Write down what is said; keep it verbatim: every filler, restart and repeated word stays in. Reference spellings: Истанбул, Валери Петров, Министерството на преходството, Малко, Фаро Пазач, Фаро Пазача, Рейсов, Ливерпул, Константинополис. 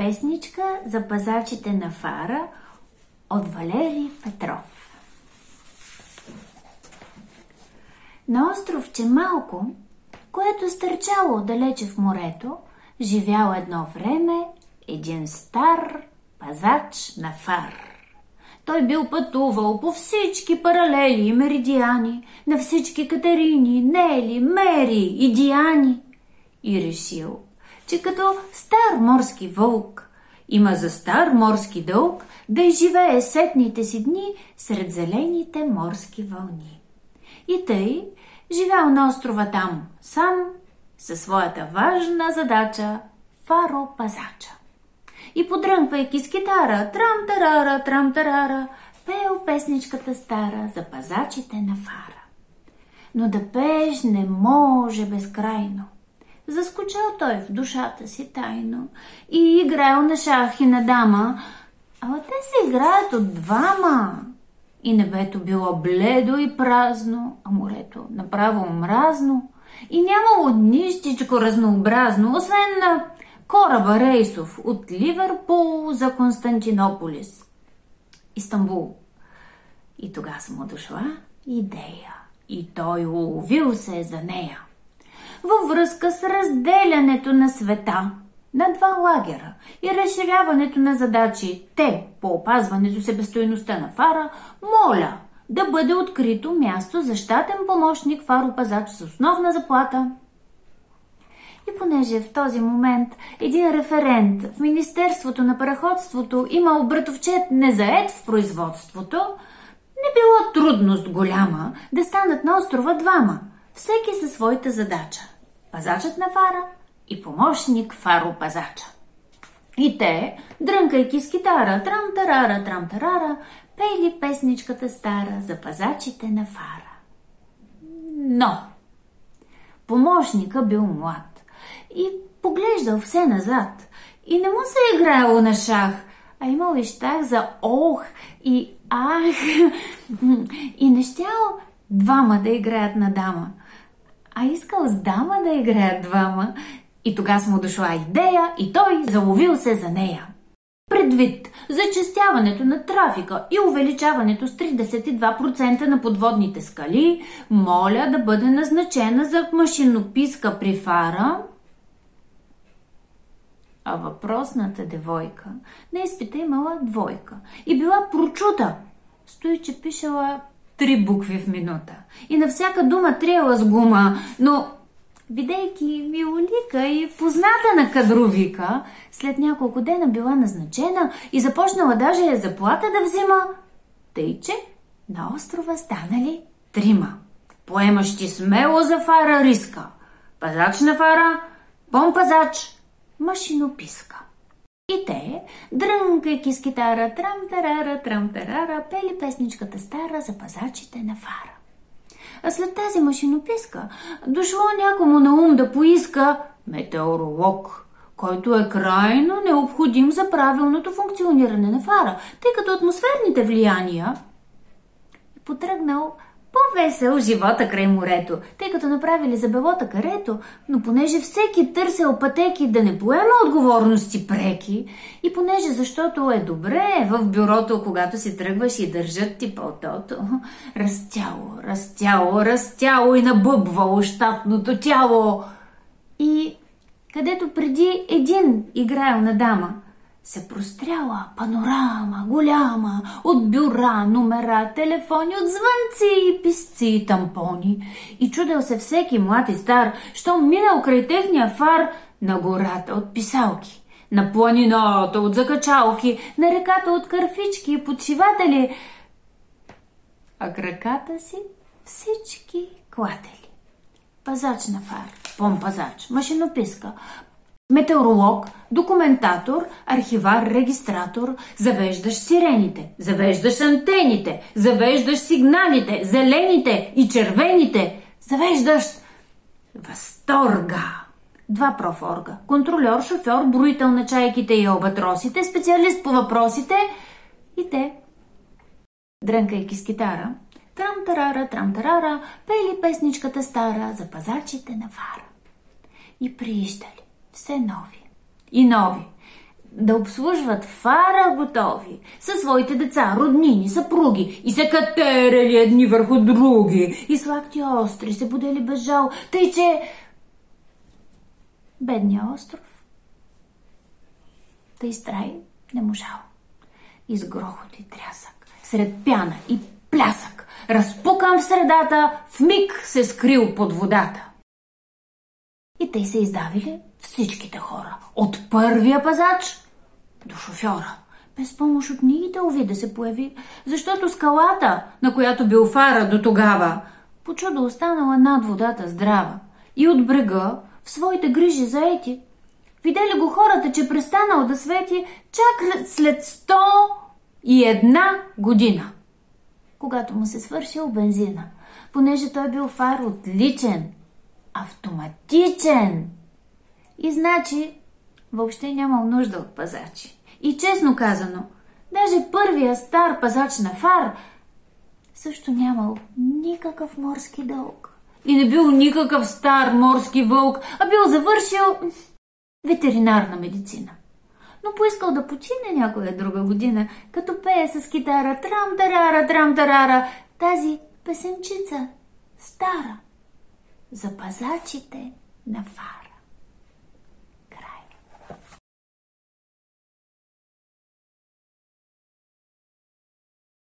песничка за пазачите на Фара от Валери Петров. На островче Малко, което стърчало далече в морето, живял едно време един стар пазач на Фар. Той бил пътувал по всички паралели и меридиани, на всички Катерини, Нели, Мери и Диани и решил, че като стар морски вълк има за стар морски дълг да изживее сетните си дни сред зелените морски вълни. И тъй живял на острова там сам със своята важна задача Фаро Пазача. И подрънквайки с китара, трам-тарара, трам-тарара, пеел песничката стара за пазачите на Фара. Но да пееш не може безкрайно. Заскучал той в душата си тайно и играел на шах и на дама, ала те се играят от двама. И небето било бледо и празно, а морето направо мразно. И нямало нищичко разнообразно, освен на кораба Рейсов от Ливерпул за Константинополис, Истанбул. И тогава му дошла идея и той уловил се за нея. Във връзка с разделянето на света на два лагера и разширяването на задачи те по опазването себестойността на Фара, моля да бъде открито място за щатен помощник Фаро Пазач с основна заплата. И понеже в този момент един референт в Министерството на преходството имал братовчет незает в производството, не било трудност голяма да станат на острова двама, всеки със своята задача – пазачът на Фара и помощник Фаро Пазача. И те, дрънкайки с китара, трам-тарара, трам-тарара, пели песничката стара за пазачите на Фара. Но помощника бил млад и поглеждал все назад. И не му се играело на шах, а имал и щах за ох и ах. И не щял двама да играят на дама, а искал с дама да играят двама. И тогава му дошла идея и той заловил се за нея. Предвид зачестяването на трафика и увеличаването с тридесет и два процента на подводните скали, моля да бъде назначена за машинописка при Фара. А въпросната девойка на изпита имала двойка и била прочута. Стои, че пишела три букви в минута и на всяка дума триела с гума, но бидейки милолика и позната на кадровика, след няколко дена била назначена и започнала даже заплата да взима. Тъй, че на острова станали трима, поемащи смело за Фара риска. Пазач на Фара, бон пазач, машинописка. И те, дрънкайки с китара, трам-тарара, трам-тарара, пели песничката стара за пазачите на Фара. А след тази машинописка дошло някому на ум да поиска метеоролог, който е крайно необходим за правилното функциониране на Фара, тъй като атмосферните влияния. И потръгнал по-весел живота край морето, тъй като направили за белота карето, но понеже всеки търсел пътеки да не поема отговорности преки и понеже защото е добре в бюрото, когато си тръгваш и държат ти палтото, разтяло, разтяло, разтяло и набъбвало щатното тяло. И където преди един играел на дама, се простряла панорама голяма от бюра, номера, телефони, от звънци, писци и тампони. И чудел се всеки млад и стар, щом минал край техния Фар на гората от писалки, на планината от закачалки, на реката от кърфички и подшиватели, а краката си всички клатели. Пазач на Фар, помпазач, машинописка, метеоролог, документатор, архивар, регистратор, завеждаш сирените, завеждаш антените, завеждаш сигналите, зелените и червените, завеждаш възторга. Два профорга, контролер, шофьор, броител на чайките и албатросите, специалист по въпросите и те, дрънкайки с китара, трам-тарара, трам-тарара, пели песничката стара за пазачите на Фара. И прииждали все нови и нови. да обслужват фара готови със своите деца, роднини, съпруги и се катерели едни върху други и сладки остри се подели без жал, тъй че бедния остров тъй страй не можал. Из грохот и трясък, сред пяна и плясък, разпукан в средата, в миг се скрил под водата. И тъй се издавили всичките хора, от първия пазач до шофьора. Без помощ от нигите ови да се появи, защото скалата, на която бил фара до тогава, по чудо останала над водата здрава. И от брега, в своите грижи заети, видели го хората, че престанал да свети чак след сто и една година, когато му се свършил бензина, понеже той бил фар отличен, автоматичен. И значи, въобще нямал нужда от пазачи. И честно казано, даже първия стар пазач на фар също нямал никакъв морски дълг. И не бил никакъв стар морски вълк, а бил завършил ветеринарна медицина. Но поискал да почине някоя друга година, като пее с китара трам-тарара, трам-тарара, тази песенчица, стара, за пазачите на фар.